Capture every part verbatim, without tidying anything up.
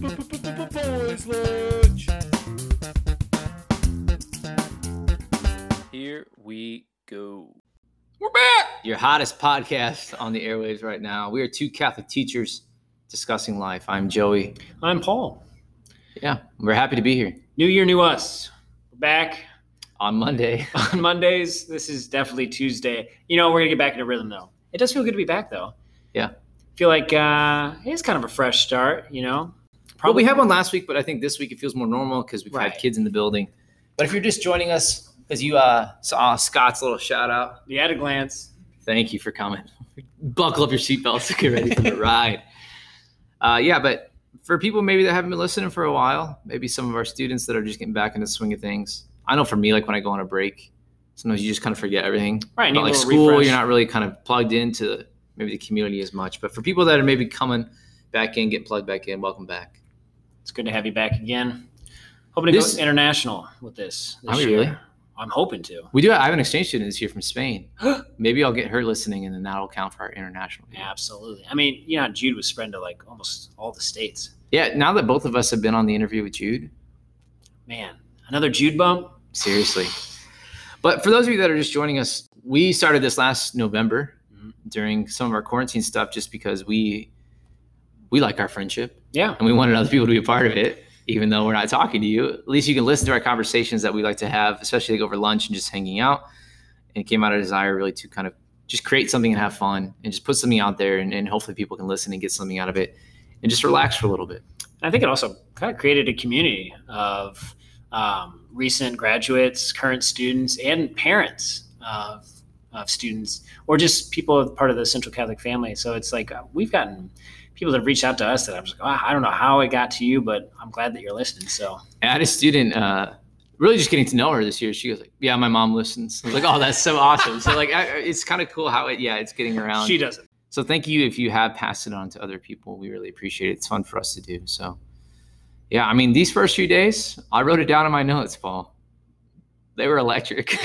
Boys Lunch! Here we go. We're back! Your hottest podcast on the airwaves right now. We are two Catholic teachers discussing life. I'm Joey. I'm Paul. Yeah, we're happy to be here. New year, new us. We're back. On Monday. On Mondays. This is definitely Tuesday. You know, we're going to get back into rhythm, though. It does feel good to be back, though. Yeah. Feel like uh, it's kind of a fresh start, you know. Probably well, we had one last week, but I think this week it feels more normal because we've right. had kids in the building. But if you're just joining us, because you uh, saw Scott's little shout out, you had a glance. Thank you for coming. Buckle up your seatbelts to get ready for the ride. Uh, yeah, but for people maybe that haven't been listening for a while, maybe some of our students that are just getting back into the swing of things. I know for me, like when I go on a break, sometimes you just kind of forget everything. Right, About, like school, refresh. You're not really kind of plugged into maybe the community as much. But for people that are maybe coming back in, getting plugged back in, welcome back. It's good to have you back again. Hoping to this, go international with this. this are we really? I'm hoping to. We do. I have an exchange student this year from Spain. Maybe I'll get her listening, and then that'll count for our international. Year. Absolutely. I mean, you know, Jude was spreading to like almost all the states. Yeah. Now that both of us have been on the interview with Jude, man, another Jude bump. Seriously. But for those of you that are just joining us, we started this last November. During some of our quarantine stuff, just because we we like our friendship, yeah, and we wanted other people to be a part of it, even though we're not talking to you. At least you can listen to our conversations that we like to have, especially like over lunch and just hanging out. And it came out of desire really to kind of just create something and have fun and just put something out there, and, and hopefully people can listen and get something out of it and just relax for a little bit. I think it also kind of created a community of um, recent graduates, current students, and parents of of students, or just people part of the Central Catholic family. So it's like uh, we've gotten people that have reached out to us that I'm just like, oh, I don't know how it got to you, but I'm glad that you're listening. So I had a student uh, really just getting to know her this year. She goes like, yeah, my mom listens. I was like, oh, that's so awesome. So like, I, it's kind of cool how it, yeah, it's getting around. She doesn't. So thank you if you have passed it on to other people. We really appreciate it. It's fun for us to do. So yeah, I mean, these first few days, I wrote it down in my notes, Paul. They were electric.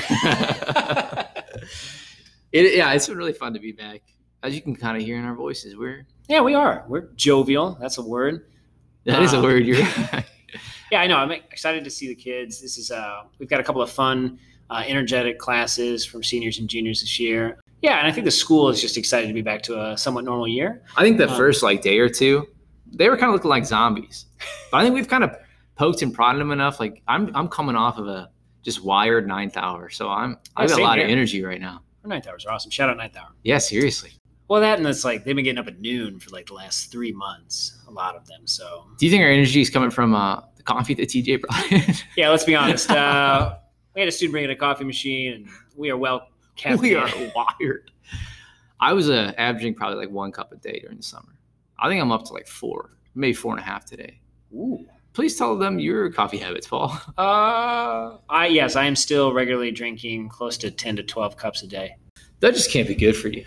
It, yeah, it's been really fun to be back. As you can kind of hear in our voices, we're yeah, we are. We're jovial. That's a word. That um, is a word. You're right. Yeah, I know. I'm excited to see the kids. This is uh, we've got a couple of fun, uh, energetic classes from seniors and juniors this year. Yeah, and I think the school is just excited to be back to a somewhat normal year. I think the um, first like day or two, they were kind of looking like zombies. But I think we've kind of poked and prodded them enough. Like I'm, I'm coming off of a just wired ninth hour, so I'm I've got a lot here. of energy right now. Ninth hours are awesome. Shout out ninth hour. Yeah, seriously. Well, that and it's like they've been getting up at noon for like the last three months, a lot of them. So do you think our energy is coming from uh, the coffee that T J brought in? Yeah, let's be honest. Uh, we had a student bring in a coffee machine, and we are well caffeinated. We are wired. I was uh, averaging probably like one cup a day during the summer. I think I'm up to like four, maybe four and a half today. Ooh. Please tell them your coffee habits, Paul. Uh, I yes, I am still regularly drinking close to ten to twelve cups a day. That just can't be good for you.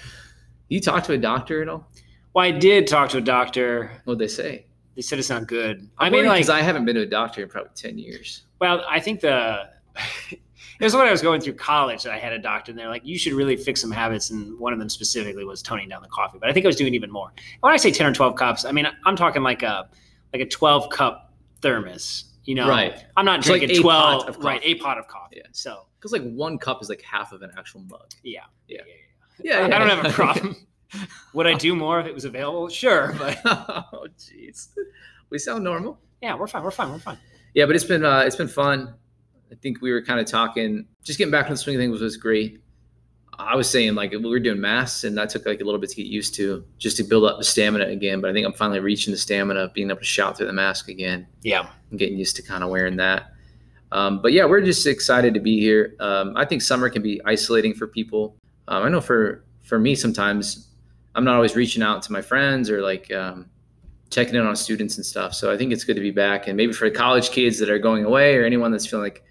You talked to a doctor at all? Well, I did talk to a doctor. What'd they say? They said it's not good. I, I mean, like, because I haven't been to a doctor in probably ten years. Well, I think the it was when I was going through college that I had a doctor, and they're like, you should really fix some habits, and one of them specifically was toning down the coffee. But I think I was doing even more. When I say ten or twelve cups, I mean I'm talking like a like a twelve cup thermos, you know, right? I'm not it's drinking like twelve, right? A pot of coffee. Yeah. So, because like one cup is like half of an actual mug. Yeah. Yeah. Yeah. yeah, yeah. yeah I, yeah, I don't yeah. have a problem. Would I do more if it was available? Sure. But oh, jeez, we sound normal. Yeah, we're fine. We're fine. We're fine. Yeah, but it's been uh, it's been fun. I think we were kind of talking, just getting back on the swing of things was, was great. I was saying like we were doing mass, and that took like a little bit to get used to, just to build up the stamina again. But I think I'm finally reaching the stamina of being able to shout through the mask again. Yeah, I'm getting used to kind of wearing that. Um, but yeah, we're just excited to be here. Um, I think summer can be isolating for people. Um, I know for for me sometimes I'm not always reaching out to my friends or like um, checking in on students and stuff. So I think it's good to be back, and maybe for the college kids that are going away or anyone that's feeling like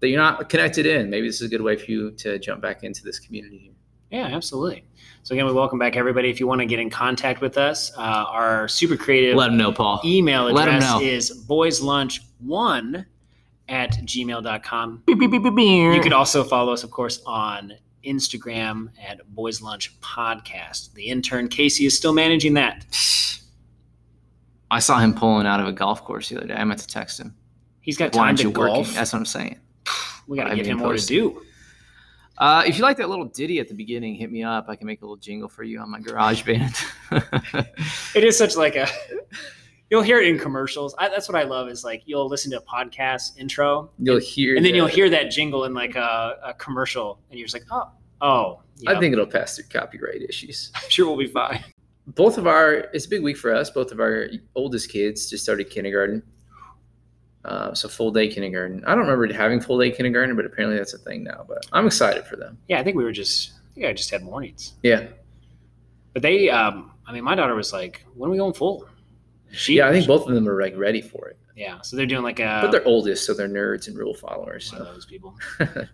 that you're not connected in, maybe this is a good way for you to jump back into this community here. Yeah, absolutely. So again, we welcome back everybody. If you want to get in contact with us, uh, our super creative Let 'em know, Paul. email address is boys lunch one at gmail dot com. Beep, beep, beep, beep, beep. You could also follow us, of course, on Instagram at Boys Lunch Podcast. The intern Casey is still managing that. I saw him pulling out of a golf course the other day. I meant to text him. He's got time to golf. Working? That's what I'm saying. We got to give him more to do. Uh, if you like that little ditty at the beginning, hit me up. I can make a little jingle for you on my garage band. It is such like a – you'll hear it in commercials. I, that's what I love is like you'll listen to a podcast intro. You'll and, hear And then that. You'll hear that jingle in like a, a commercial, and you're just like, oh. Oh. Yep. I think it'll pass through copyright issues. I'm sure we'll be fine. Both of our – it's a big week for us. Both of our oldest kids just started kindergarten. Uh, so full-day kindergarten. I don't remember having full-day kindergarten, but apparently that's a thing now. But I'm excited for them. Yeah, I think we were just – I think I just had mornings. Yeah. But they um, – I mean, my daughter was like, when are we going full? She, yeah, I think she, both of them are like ready for it. Yeah, so they're doing like a – But they're oldest, so they're nerds and rule followers. One so. Of those people.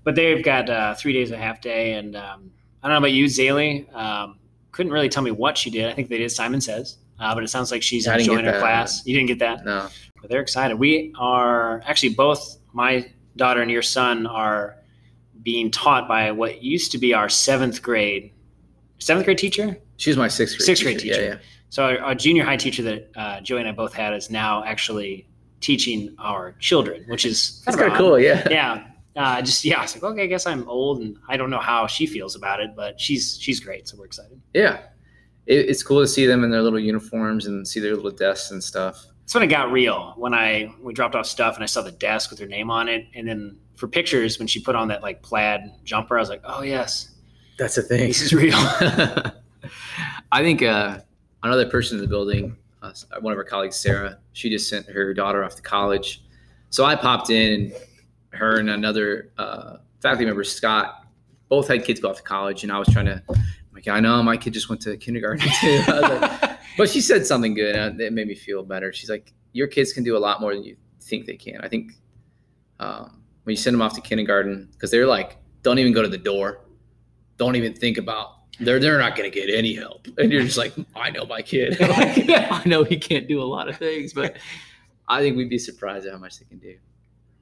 But they've got uh, three days a half day. And um, I don't know about you, Zaylee. Um, couldn't really tell me what she did. I think they did Simon Says. Uh, but it sounds like she's enjoying her class. You didn't get that? No. But they're excited. We are actually both my daughter and your son are being taught by what used to be our seventh grade, seventh grade teacher. She's my sixth grade. Sixth grade teacher. Yeah, yeah. So our, our junior high teacher that uh, Joey and I both had is now actually teaching our children, which is that's kind of cool. Yeah. Yeah. Uh, just yeah. I was like, okay, I guess I'm old, and I don't know how she feels about it, but she's she's great, so we're excited. Yeah. It's cool to see them in their little uniforms and see their little desks and stuff. That's when it got real, when I we dropped off stuff and I saw the desk with her name on it. And then for pictures, when she put on that like plaid jumper, I was like, oh, yes. That's a thing. This is real. I think uh, another person in the building, uh, one of our colleagues, Sarah, she just sent her daughter off to college. So I popped in, and her and another uh, faculty member, Scott, both had kids go off to college, and I was trying to – like, I know my kid just went to kindergarten too. I was like, but she said something good, and it made me feel better. She's like, your kids can do a lot more than you think they can. I think um, when you send them off to kindergarten, because they're like, don't even go to the door. Don't even think about, they're they're not going to get any help. And you're just like, I know my kid. Like, I know he can't do a lot of things, but I think we'd be surprised at how much they can do.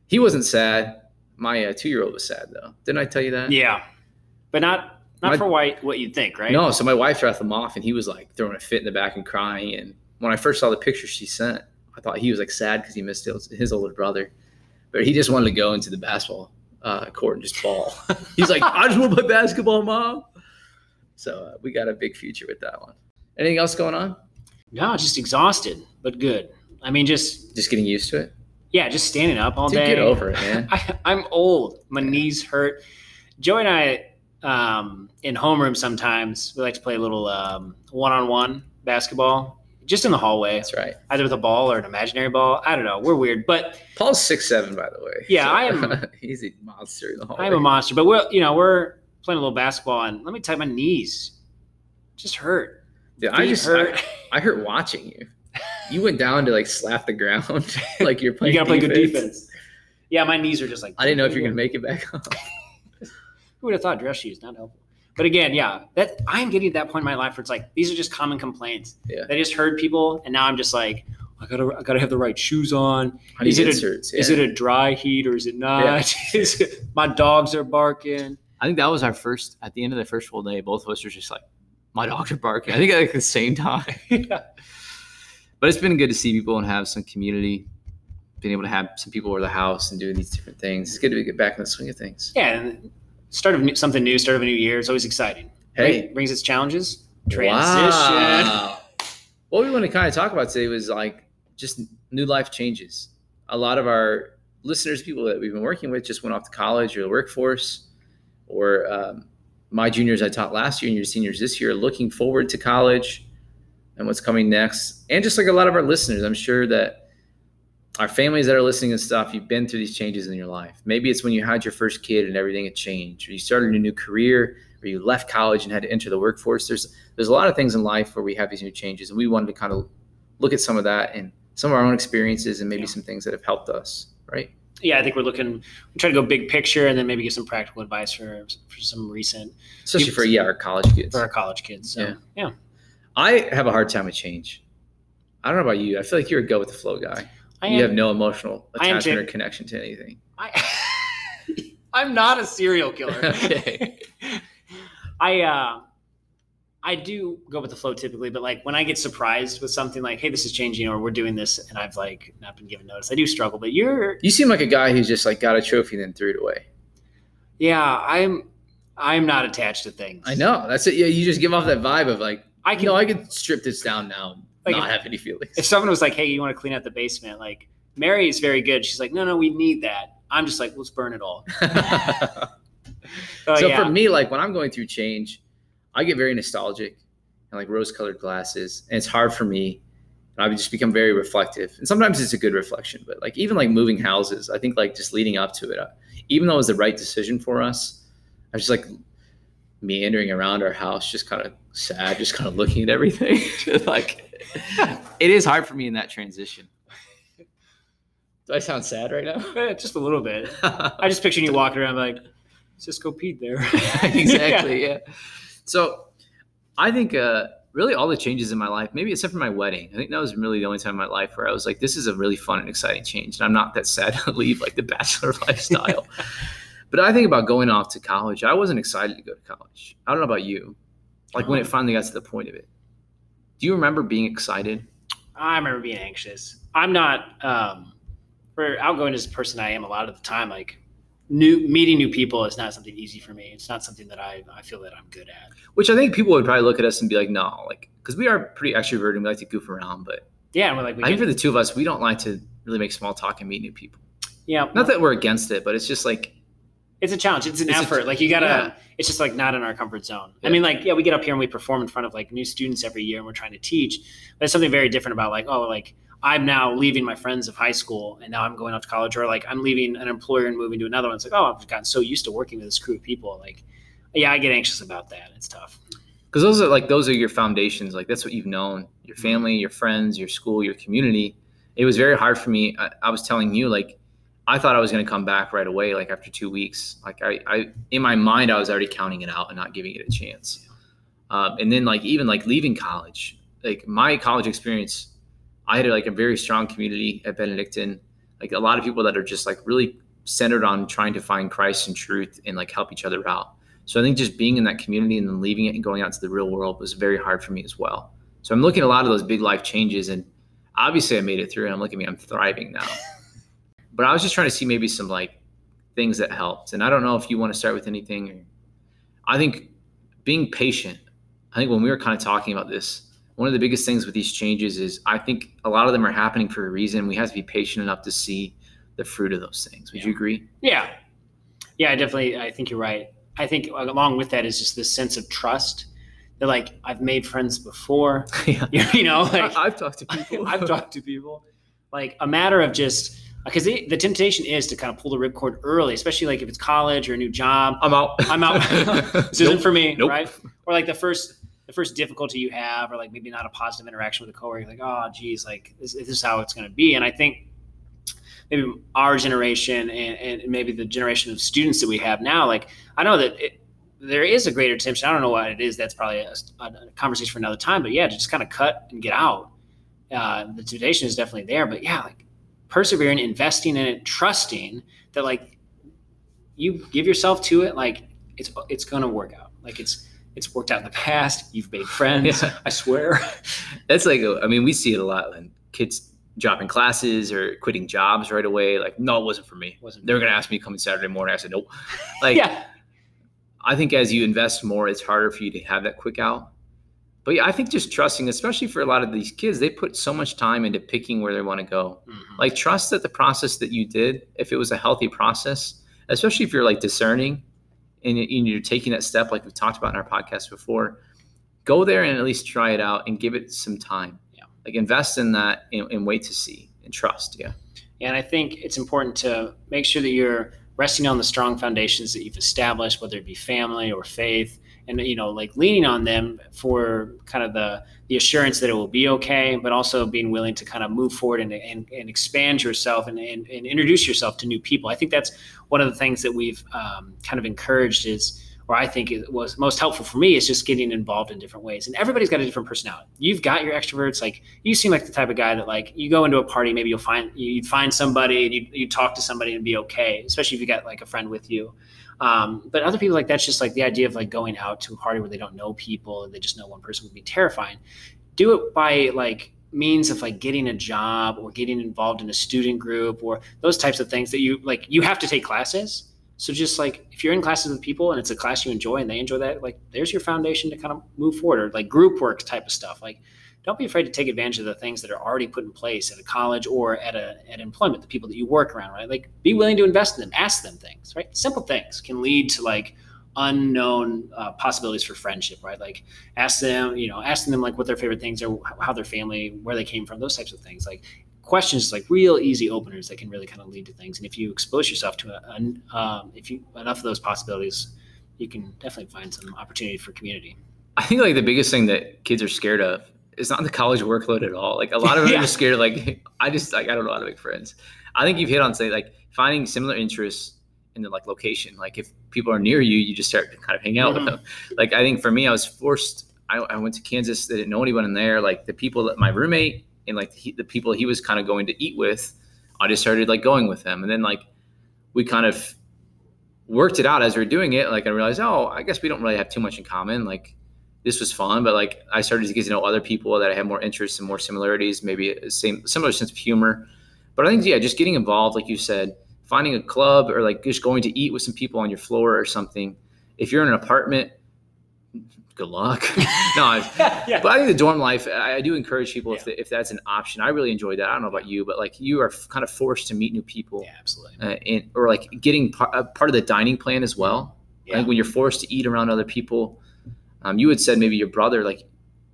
He wasn't sad. My uh, two-year-old was sad, though. Didn't I tell you that? Yeah, but not... Not my, for why, what you'd think, right? No, so my wife dropped him off, and he was, like, throwing a fit in the back and crying. And when I first saw the picture she sent, I thought he was, like, sad because he missed his, his older brother. But he just wanted to go into the basketball uh, court and just ball. He's like, I just want to play basketball, Mom. So uh, we got a big future with that one. Anything else going on? No, just exhausted, but good. I mean, just – Just getting used to it? Yeah, just standing up all Dude, day. Get over it, man. I, I'm old. My knees hurt. Joey and I – Um, in homeroom, sometimes we like to play a little um, one-on-one basketball, just in the hallway. That's right. Either with a ball or an imaginary ball. I don't know. We're weird, but Paul's six seven, by the way. Yeah, so, I am. He's a monster in the hallway. I'm a monster, but we're you know we're playing a little basketball, and let me tell you, my knees just hurt. Dude, I just hurt. I, I hurt watching you. You went down to like slap the ground, like you're playing. You gotta defense. play good defense. Yeah, my knees are just like. I didn't know if you're gonna make it back up. Who would have thought dress shoes? Not helpful. But again, yeah, that I'm getting to that point in my life where it's like, these are just common complaints. Yeah. I just heard people, and now I'm just like, I gotta, I gotta have the right shoes on. Honey is it inserts, a, yeah. Is it a dry heat or is it not? Yeah. Is it, my dogs are barking. I think that was our first, at the end of the first full day, both of us were just like, my dogs are barking. I think at like the same time. Yeah. But it's been good to see people and have some community. Being able to have some people over the house and doing these different things. It's good to get back in the swing of things. Yeah. And, Start of new, something new, start of a new year. It's always exciting. Hey. Right? Brings its challenges. Transition. Wow. What we want to kind of talk about today was like just new life changes. A lot of our listeners, people that we've been working with just went off to college or the workforce or um, my juniors I taught last year and your seniors this year are looking forward to college and what's coming next. And just like a lot of our listeners, I'm sure that our families that are listening and stuff, you've been through these changes in your life. Maybe it's when you had your first kid and everything had changed, or you started a new career, or you left college and had to enter the workforce. There's there's a lot of things in life where we have these new changes, and we wanted to kind of look at some of that and some of our own experiences and maybe yeah. some things that have helped us, right? Yeah, I think we're looking – we try to go big picture and then maybe give some practical advice for, for some recent – Especially for, yeah, our college kids. For our college kids. So, yeah. yeah. I have a hard time with change. I don't know about you. I feel like you're a go-with-the-flow guy. I you am, have no emotional attachment or connection to anything. I, I'm not a serial killer. Okay. I uh, I do go with the flow typically, but like when I get surprised with something like, hey, this is changing or we're doing this and I've like not been given notice, I do struggle. But you're you seem like a guy who's just like got a trophy and then threw it away. Yeah, I'm I'm not attached to things. I know. That's it. Yeah, you just give off that vibe of like I can you know, I can strip this down now, like not if, have any feelings. If someone was like, hey, you want to clean out the basement, like Mary is very good. She's like, no, no, we need that. I'm just like, let's burn it all. So, so yeah. For me, like when I'm going through change, I get very nostalgic and like rose-colored glasses, and it's hard for me. And I've just become very reflective, and sometimes it's a good reflection. But like even like moving houses, I think like just leading up to it, I, even though it was the right decision for us, I was just like meandering around our house, just kind of sad, just kind of looking at everything. Like it is hard for me in that transition. Do I sound sad right now? Yeah, just a little bit. I just picture you walking around like Cisco peed there. Exactly. Yeah. yeah. So I think uh, really all the changes in my life, maybe except for my wedding, I think that was really the only time in my life where I was like, this is a really fun and exciting change. And I'm not that sad to leave like the bachelor lifestyle. But I think about going off to college. I wasn't excited to go to college. I don't know about you. Like um, when it finally got to the point of it. Do you remember being excited? I remember being anxious. I'm not um, for outgoing as a person I am a lot of the time, like New meeting new people is not something easy for me. It's not something that I, I feel that I'm good at. Which I think people would probably look at us and be like, no, like because we are pretty extroverted. And we like to goof around, but yeah, and we're like, we I think for the two of us, we don't like to really make small talk and meet new people. Yeah, not well, that we're against it, but it's just like it's a challenge. It's an it's effort. A, like you gotta. Yeah. It's just like not in our comfort zone. Yeah. I mean, like yeah, we get up here and we perform in front of like new students every year, and we're trying to teach. But it's something very different about like oh, like. I'm now leaving my friends of high school and now I'm going off to college, or like I'm leaving an employer and moving to another one. It's like, oh, I've gotten so used to working with this crew of people. Like, yeah, I get anxious about that. It's tough. Cause those are like, those are your foundations. Like that's what you've known, your family, your friends, your school, your community. It was very hard for me. I, I was telling you, like, I thought I was going to come back right away. Like after two weeks, like I, I, in my mind, I was already counting it out and not giving it a chance. Um, and then like, even like leaving college, like my college experience, I had like a very strong community at Benedictine, like a lot of people that are just like really centered on trying to find Christ and truth and like help each other out. So I think just being in that community and then leaving it and going out to the real world was very hard for me as well. So I'm looking at a lot of those big life changes, and obviously I made it through and I'm looking at me, I'm thriving now. But I was just trying to see maybe some like things that helped. And I don't know if you want to start with anything. Or I think being patient. I think when we were kind of talking about this, one of the biggest things with these changes is I think a lot of them are happening for a reason. We have to be patient enough to see the fruit of those things. Would yeah. you agree? Yeah. Yeah, I definitely. I think you're right. I think along with that is just this sense of trust. They're like, I've made friends before, yeah. you know, like, I, I've talked to people. I've talked to people like a matter of just because the, the temptation is to kind of pull the ripcord early, especially like if it's college or a new job. I'm out. I'm out. This nope. isn't for me. Nope. Right. Or like the first. The first difficulty you have, or like maybe not a positive interaction with a coworker, like, oh, geez, like this, this is how it's going to be. And I think maybe our generation and, and maybe the generation of students that we have now, like I know that it, there is a greater temptation. I don't know what it is. That's probably a, a conversation for another time. But yeah, to just kind of cut and get out. Uh, the temptation is definitely there. But yeah, like persevering, investing in it, trusting that like you give yourself to it, like it's it's going to work out. Like it's. It's worked out in the past. You've made friends. Yeah. I swear. That's like, a, I mean, we see it a lot when kids dropping classes or quitting jobs right away. Like, no, it wasn't for me. Wasn't. They were going to ask me coming Saturday morning. I said, nope. Like, yeah. I think as you invest more, it's harder for you to have that quick out. But yeah, I think just trusting, especially for a lot of these kids, they put so much time into picking where they want to go. Mm-hmm. Like, trust that the process that you did, if it was a healthy process, especially if you're like discerning, and you're taking that step like we've talked about in our podcast before, go there and at least try it out and give it some time. Yeah. Like invest in that and, and wait to see and trust. Yeah. And I think it's important to make sure that you're resting on the strong foundations that you've established, whether it be family or faith, and, you know, like leaning on them for kind of the, the assurance that it will be okay, but also being willing to kind of move forward and and, and expand yourself and, and, and introduce yourself to new people. I think that's one of the things that we've um, kind of encouraged is or I think it was most helpful for me, is just getting involved in different ways. And everybody's got a different personality. You've got your extroverts. Like, you seem like the type of guy that, like, you go into a party, maybe you'll find, you'd find somebody and you you talk to somebody and be okay, especially if you got like a friend with you. Um, but other people, like, that's just like the idea of like going out to a party where they don't know people and they just know one person would be terrifying. Do it by like means of like getting a job or getting involved in a student group or those types of things that you like, you have to take classes. So just like, if you're in classes with people and it's a class you enjoy and they enjoy that, like, there's your foundation to kind of move forward, or like group work type of stuff. Like, don't be afraid to take advantage of the things that are already put in place at a college or at a at employment, the people that you work around, right? Like, be willing to invest in them, ask them things, right? Simple things can lead to like unknown uh, possibilities for friendship, right? Like, ask them, you know, asking them like what their favorite things are, how their family, where they came from, those types of things. Like, questions, like real easy openers that can really kind of lead to things. And if you expose yourself to a, a, um, if you enough of those possibilities, you can definitely find some opportunity for community. I think like the biggest thing that kids are scared of is not the college workload at all. Like, a lot of them yeah. are scared of, like, I just, like, I don't know how to make friends. I think you've hit on saying like finding similar interests in the like location. Like, if people are near you, you just start to kind of hang out mm-hmm. with them. Like, I think for me, I was forced, I, I went to Kansas. They didn't know anyone in there. Like, the people that my roommate, and like he, the people he was kind of going to eat with, I just started like going with him. And then like we kind of worked it out as we were doing it. Like, I realized, oh, I guess we don't really have too much in common. Like, this was fun, but like I started to get to know other people that I had more interests and more similarities, maybe a same similar sense of humor. But I think, yeah, just getting involved, like you said, finding a club or like just going to eat with some people on your floor or something. If you're in an apartment, good luck. no, yeah, yeah. But I think the dorm life, I, I do encourage people yeah. if the, if that's an option. I really enjoyed that. I don't know about you, but like you are f- kind of forced to meet new people. Yeah, absolutely. Uh, and, or like getting par- part of the dining plan as well. Yeah. Like when you're forced to eat around other people, um, you had said maybe your brother, like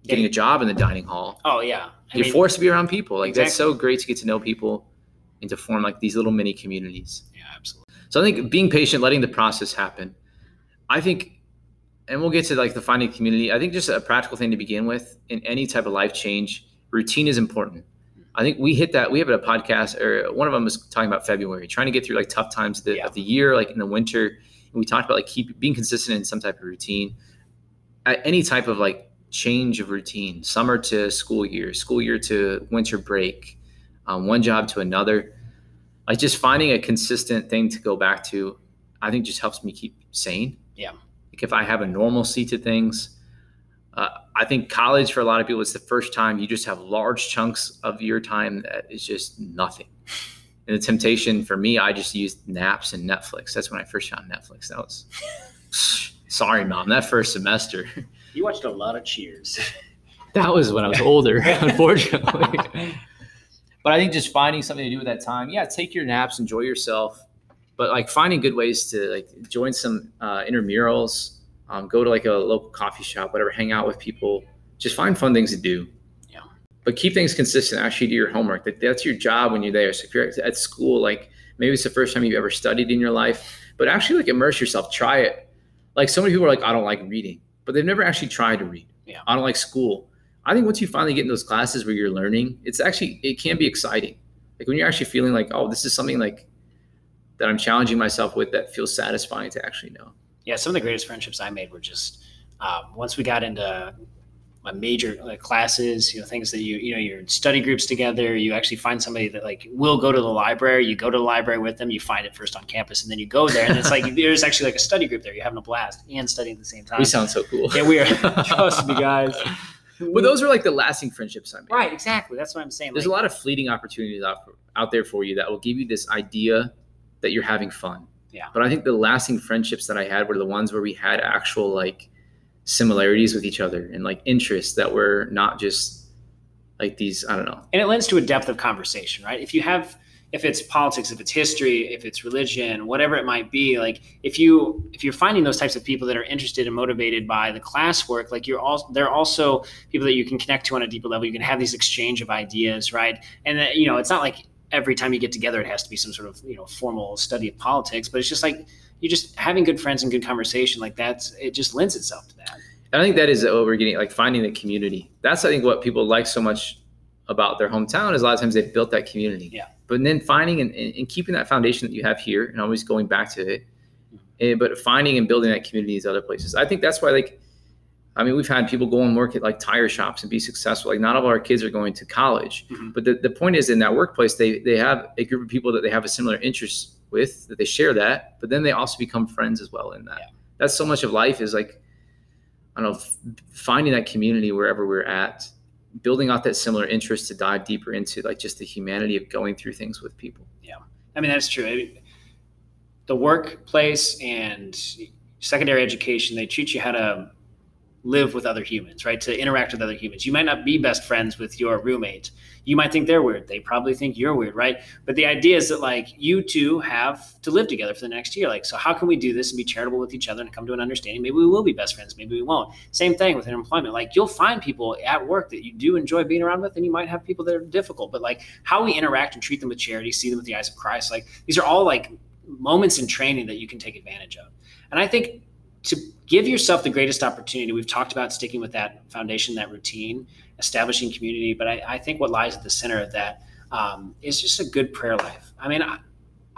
getting yeah. a job in the dining hall. Oh yeah. I you're mean, forced to be around people. Like exactly. That's so great to get to know people and to form like these little mini communities. Yeah, absolutely. So I think being patient, letting the process happen. I think, and we'll get to like the finding community. I think just a practical thing to begin with in any type of life change, routine is important. I think we hit that. We have a podcast, or one of them was talking about February, trying to get through like tough times of the, yeah. of the year, like in the winter. And we talked about like keep being consistent in some type of routine. At any type of like change of routine, summer to school year, school year to winter break, um, one job to another. Like just finding a consistent thing to go back to, I think just helps me keep sane. Yeah. Like if I have a normalcy to things, uh, I think college for a lot of people, it's the first time you just have large chunks of your time that is just nothing. And the temptation for me, I just used naps and Netflix. That's when I first found Netflix. That was, sorry, mom, that first semester. You watched a lot of Cheers. That was when I was older, unfortunately. But I think just finding something to do with that time. Yeah, take your naps, enjoy yourself. But like finding good ways to like join some uh, intramurals, um, go to like a local coffee shop, whatever, hang out with people, just find fun things to do. Yeah. But keep things consistent. Actually do your homework. That, that's your job when you're there. So if you're at school, like maybe it's the first time you've ever studied in your life, but actually like immerse yourself, try it. Like so many people are like, I don't like reading, but they've never actually tried to read. Yeah. I don't like school. I think once you finally get in those classes where you're learning, it's actually, it can be exciting. Like when you're actually feeling like, oh, this is something like, that I'm challenging myself with that feels satisfying to actually know. Yeah, some of the greatest friendships I made were just um, once we got into my major like, classes, you know, things that you, you know, you're in study groups together, you actually find somebody that like will go to the library, you go to the library with them, you find it first on campus and then you go there and it's like, there's actually like a study group there. You're having a blast and studying at the same time. We sound so cool. Yeah, we are. Trust me, guys. Well, those are like the lasting friendships I made. Right, exactly. That's what I'm saying. There's like, a lot of fleeting opportunities out, out there for you that will give you this idea that you're having fun. Yeah. But I think the lasting friendships that I had were the ones where we had actual like similarities with each other and like interests that were not just like these, I don't know. And it lends to a depth of conversation, right? If you have, if it's politics, if it's history, if it's religion, whatever it might be, like if you, if you're finding those types of people that are interested and motivated by the classwork, like you're all, they're also people that you can connect to on a deeper level. You can have these exchange of ideas, right? And that, you know, it's not like, every time you get together, it has to be some sort of, you know, formal study of politics, but it's just like, you're just having good friends and good conversation. Like that's, it just lends itself to that. And I think that is what we're getting, like finding the community. That's, I think what people like so much about their hometown is a lot of times they've built that community, yeah. but then finding and, and keeping that foundation that you have here and always going back to it Uh, but finding and building that community is other places. I think that's why, like, I mean, we've had people go and work at like tire shops and be successful. Like, not all of our kids are going to college, mm-hmm. but the, the point is in that workplace, they they have a group of people that they have a similar interest with, that they share that, but then they also become friends as well in that. Yeah. That's so much of life is like, I don't know, f- finding that community wherever we're at, building out that similar interest to dive deeper into like just the humanity of going through things with people. Yeah. I mean, that's true. I mean, the workplace and secondary education, they teach you how to live with other humans, right? To interact with other humans. You might not be best friends with your roommate. You might think they're weird. They probably think you're weird, right? But the idea is that like you two have to live together for the next year. Like, so how can we do this and be charitable with each other and come to an understanding? Maybe we will be best friends. Maybe we won't. Same thing with employment. Like, you'll find people at work that you do enjoy being around with, and you might have people that are difficult, but like how we interact and treat them with charity, see them with the eyes of Christ. Like, these are all like moments in training that you can take advantage of. And I think to give yourself the greatest opportunity. We've talked about sticking with that foundation, that routine, establishing community. But I, I think what lies at the center of that um, is just a good prayer life. I mean, I,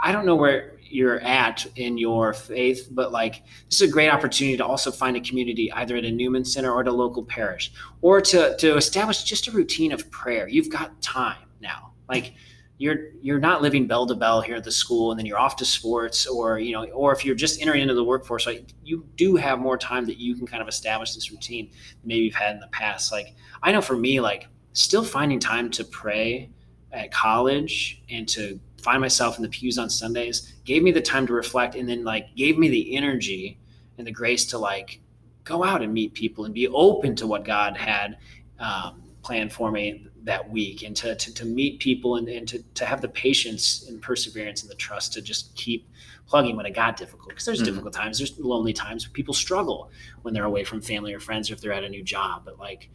I don't know where you're at in your faith, but like this is a great opportunity to also find a community either at a Newman Center or at a local parish, or to to establish just a routine of prayer. You've got time now. Like, You're you're not living bell to bell here at the school, and then you're off to sports, or you know, or if you're just entering into the workforce, like you do have more time that you can kind of establish this routine than maybe you've had in the past. Like, I know for me, like still finding time to pray at college and to find myself in the pews on Sundays gave me the time to reflect, and then like gave me the energy and the grace to like go out and meet people and be open to what God had um, planned for me that week, and to, to, to meet people and, and to, to have the patience and perseverance and the trust to just keep plugging when it got difficult. Because there's mm-hmm. difficult times, there's lonely times, people struggle when they're away from family or friends, or if they're at a new job. But like,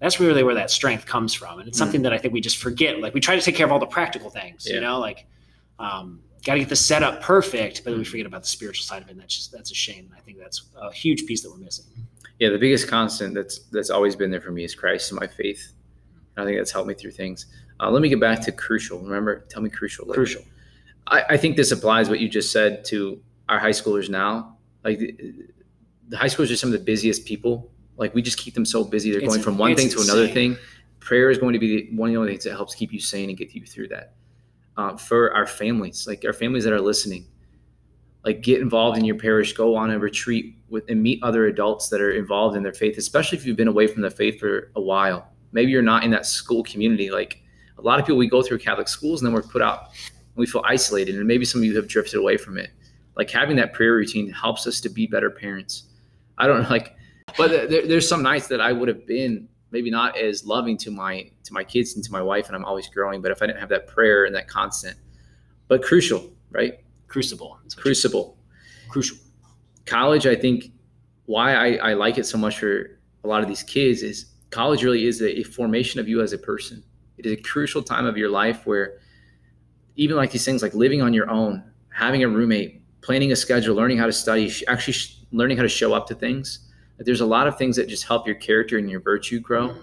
that's really where that strength comes from. And it's something mm-hmm. that I think we just forget. Like, we try to take care of all the practical things, yeah. you know, like um, got to get the setup perfect, but mm-hmm. we forget about the spiritual side of it. And that's just, that's a shame. I think that's a huge piece that we're missing. Yeah. The biggest constant that's, that's always been there for me is Christ and my faith. I think that's helped me through things. Uh, let me get back to crucial. Remember, tell me crucial. Later. Crucial. I, I think this applies what you just said to our high schoolers now. Like the, the high schoolers are some of the busiest people. Like, we just keep them so busy. They're it's, going from one thing to insane. Another thing. Prayer is going to be one of the only things that helps keep you sane and get you through that. Uh, for our families, like our families that are listening, like get involved in your parish, go on a retreat with and meet other adults that are involved in their faith, especially if you've been away from the faith for a while. Maybe you're not in that school community. Like a lot of people, we go through Catholic schools and then we're put out and we feel isolated. And maybe some of you have drifted away from it. Like, having that prayer routine helps us to be better parents. I don't know, like, but there, there's some nights that I would have been maybe not as loving to my, to my kids and to my wife, and I'm always growing. But if I didn't have that prayer and that constant, but crucial, right? Crucible. Crucible. Crucial. College, I think why I, I like it so much for a lot of these kids is, college really is a, a formation of you as a person. It is a crucial time of your life where even like these things like living on your own, having a roommate, planning a schedule, learning how to study, actually sh- learning how to show up to things. Like, there's a lot of things that just help your character and your virtue grow.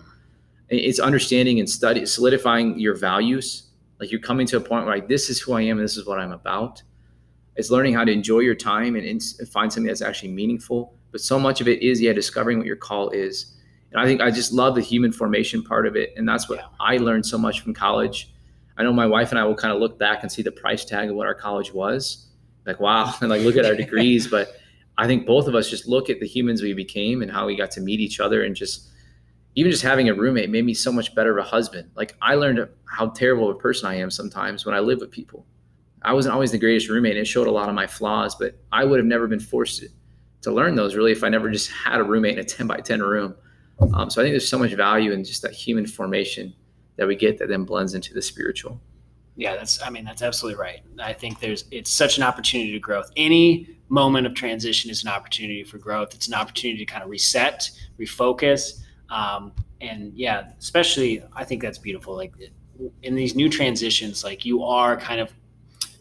It's understanding and study, solidifying your values. Like, you're coming to a point where like, this is who I am and this is what I'm about. It's learning how to enjoy your time and, and find something that's actually meaningful. But so much of it is, yeah, discovering what your call is. And I think I just love the human formation part of it. And that's what yeah. I learned so much from college. I know my wife and I will kind of look back and see the price tag of what our college was. Like, wow. And like, look at our degrees. But I think both of us just look at the humans we became and how we got to meet each other. And just even just having a roommate made me so much better of a husband. Like, I learned how terrible of a person I am sometimes when I live with people. I wasn't always the greatest roommate, and it showed a lot of my flaws, but I would have never been forced to learn those really if I never just had a roommate in a ten by ten room. Um, so I think there's so much value in just that human formation that we get that then blends into the spiritual. Yeah, that's, I mean, that's absolutely right. I think there's, it's such an opportunity to growth. Any moment of transition is an opportunity for growth. It's an opportunity to kind of reset, refocus. Um, and yeah, especially, I think that's beautiful. Like, in these new transitions, like you are kind of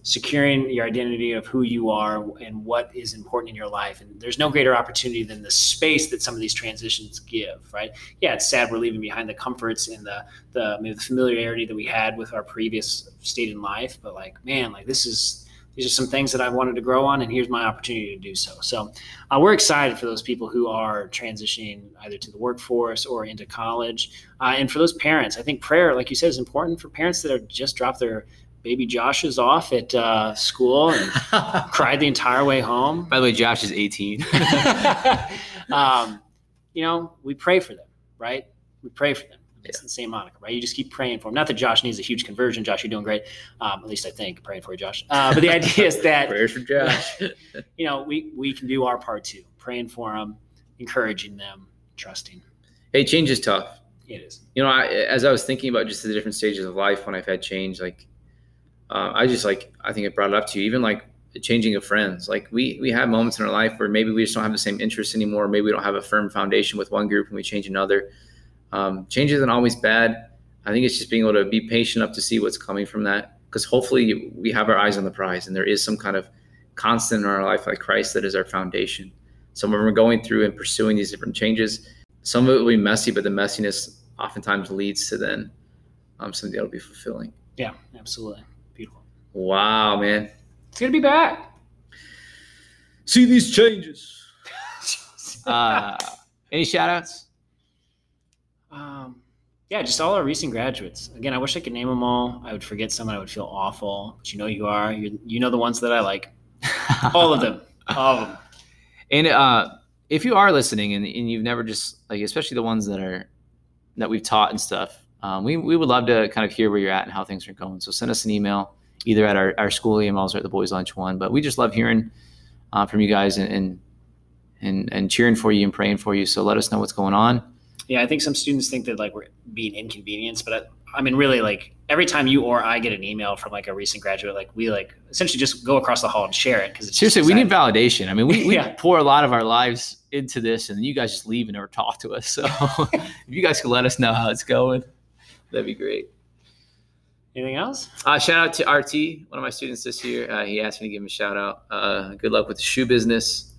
securing your identity of who you are and what is important in your life. And there's no greater opportunity than the space that some of these transitions give, right? Yeah, it's sad we're leaving behind the comforts and the the, maybe the familiarity that we had with our previous state in life. But like, man, like this is these are some things that I've wanted to grow on, and here's my opportunity to do so. So uh, we're excited for those people who are transitioning either to the workforce or into college. Uh, and for those parents, I think prayer, like you said, is important for parents that have just dropped their baby Joshes off at uh, school and cried the entire way home. By the way, Josh is eighteen. um, you know, we pray for them, right? We pray for them. It's yeah. the same moniker, right? You just keep praying for him. Not that Josh needs a huge conversion. Josh, you're doing great. Um, at least I think, praying for you, Josh. Uh, but the idea is that prayers for Josh. you know, we we can do our part too. Praying for them, encouraging them, trusting. Hey, change is tough. It is. You know, I, as I was thinking about just the different stages of life when I've had change, like uh, I just like I think I brought it up to you. Even like the changing of friends. Like we we have moments in our life where maybe we just don't have the same interests anymore. Maybe we don't have a firm foundation with one group, and we change another. Um, change isn't always bad. I think it's just being able to be patient enough to see what's coming from that, because hopefully we have our eyes on the prize and there is some kind of constant in our life like Christ that is our foundation. So when we're going through and pursuing these different changes, some of it will be messy, but the messiness oftentimes leads to then um, something that will be fulfilling. Yeah, absolutely. Beautiful. Wow, man. It's good to be back. See these changes. uh, any shout outs? Um, yeah, just all our recent graduates. Again, I wish I could name them all. I would forget some and I would feel awful, but you know you are. You're, you know the ones that I like. All of them. All of them. And uh, if you are listening and, and you've never just, like, especially the ones that are that we've taught and stuff, um, we, we would love to kind of hear where you're at and how things are going. So send us an email, either at our, our school emails or at the Boys Lunch one. But we just love hearing uh, from you guys and, and, and, and cheering for you and praying for you. So let us know what's going on. Yeah, I think some students think that, like, we're being inconvenienced, but I, I mean, really, like, every time you or I get an email from, like, a recent graduate, like, we, like, essentially just go across the hall and share it. Because seriously, we need validation. I mean, we, we yeah. pour a lot of our lives into this, and you guys just leave and never talk to us. So if you guys could let us know how it's going, that'd be great. Anything else? Uh, shout out to R T, one of my students this year. Uh, he asked me to give him a shout out. Uh, good luck with the shoe business.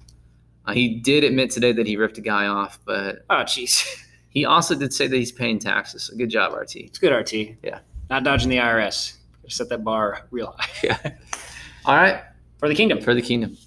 Uh, he did admit today that he ripped a guy off, but oh, jeez. He also did say that he's paying taxes. So good job, R T. It's good, R T. Yeah. Not dodging the I R S. Set that bar real high. Yeah. All right. For the kingdom. For the kingdom.